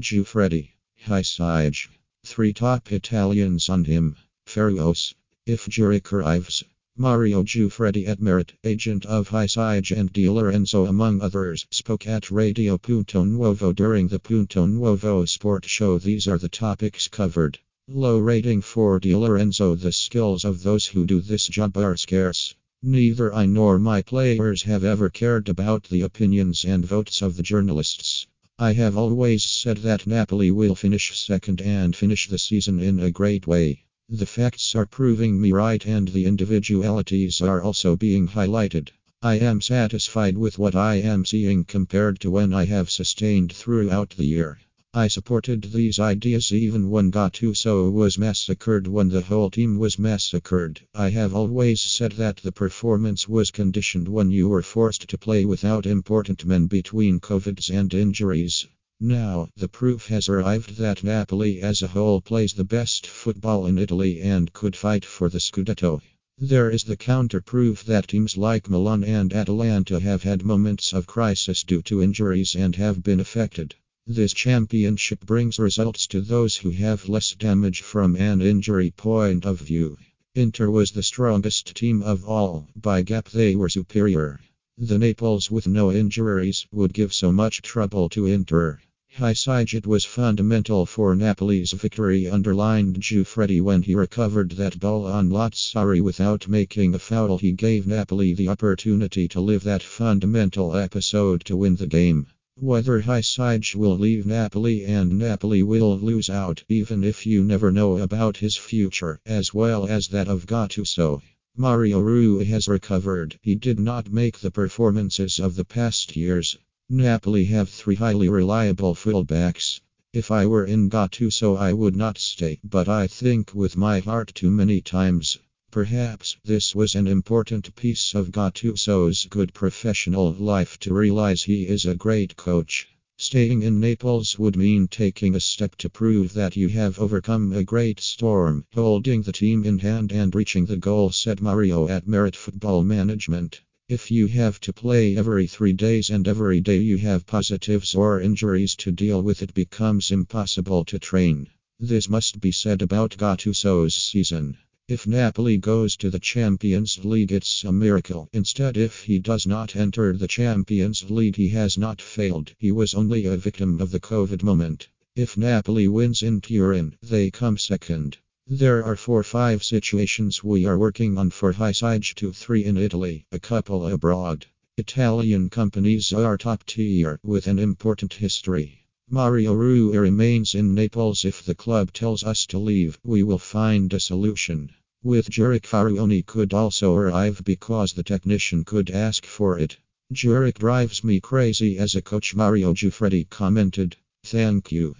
Giuffredi, Hysaj, three top Italians on him, Faruoni, if Jurić arrives, Mario Giuffredi at Merit, agent of Hysaj and DiLorenzo among others, spoke at Radio Punto Nuovo during the Punto Nuovo sport show. These are the topics covered. Low rating for DiLorenzo. The skills of those who do this job are scarce. Neither I nor my players have ever cared about the opinions and votes of the journalists. I have always said that Napoli will finish second and finish the season in a great way. The facts are proving me right and the individualities are also being highlighted. I am satisfied with what I am seeing compared to when I have sustained throughout the year. I supported these ideas even when Gattuso was massacred, when the whole team was massacred. I have always said that the performance was conditioned when you were forced to play without important men between COVIDs and injuries. Now, the proof has arrived that Napoli as a whole plays the best football in Italy and could fight for the Scudetto. There is the counter-proof that teams like Milan and Atalanta have had moments of crisis due to injuries and have been affected. This championship brings results to those who have less damage from an injury point of view. Inter was the strongest team of all. By gap they were superior. The Naples with no injuries would give so much trouble to Inter. Hysaj, it was fundamental for Napoli's victory, underlined Giuffredi when he recovered that ball on Lazzari without making a foul. He gave Napoli the opportunity to live that fundamental episode to win the game. Whether Hysaj will leave Napoli and Napoli will lose out, even if you never know about his future, as well as that of Gattuso. Mario Rui has recovered. He did not make the performances of the past years. Napoli have three highly reliable fullbacks. If I were in Gattuso I would not stay, but I think with my heart too many times. Perhaps this was an important piece of Gattuso's good professional life, to realize he is a great coach. Staying in Naples would mean taking a step to prove that you have overcome a great storm, holding the team in hand and reaching the goal, said Mario at Merit Football Management. If you have to play every 3 days and every day you have positives or injuries to deal with, it becomes impossible to train. This must be said about Gattuso's season. If Napoli goes to the Champions League, it's a miracle. Instead, if he does not enter the Champions League, he has not failed. He was only a victim of the COVID moment. If Napoli wins in Turin, they come second. There are 4-5 situations we are working on for Hysaj, 2-3 in Italy, a couple abroad. Italian companies are top tier with an important history. Mario Rui remains in Naples. If the club tells us to leave, we will find a solution. With Jurić, Faruoni could also arrive because the technician could ask for it. Jurić drives me crazy as a coach, Mario Giuffredi commented. Thank you.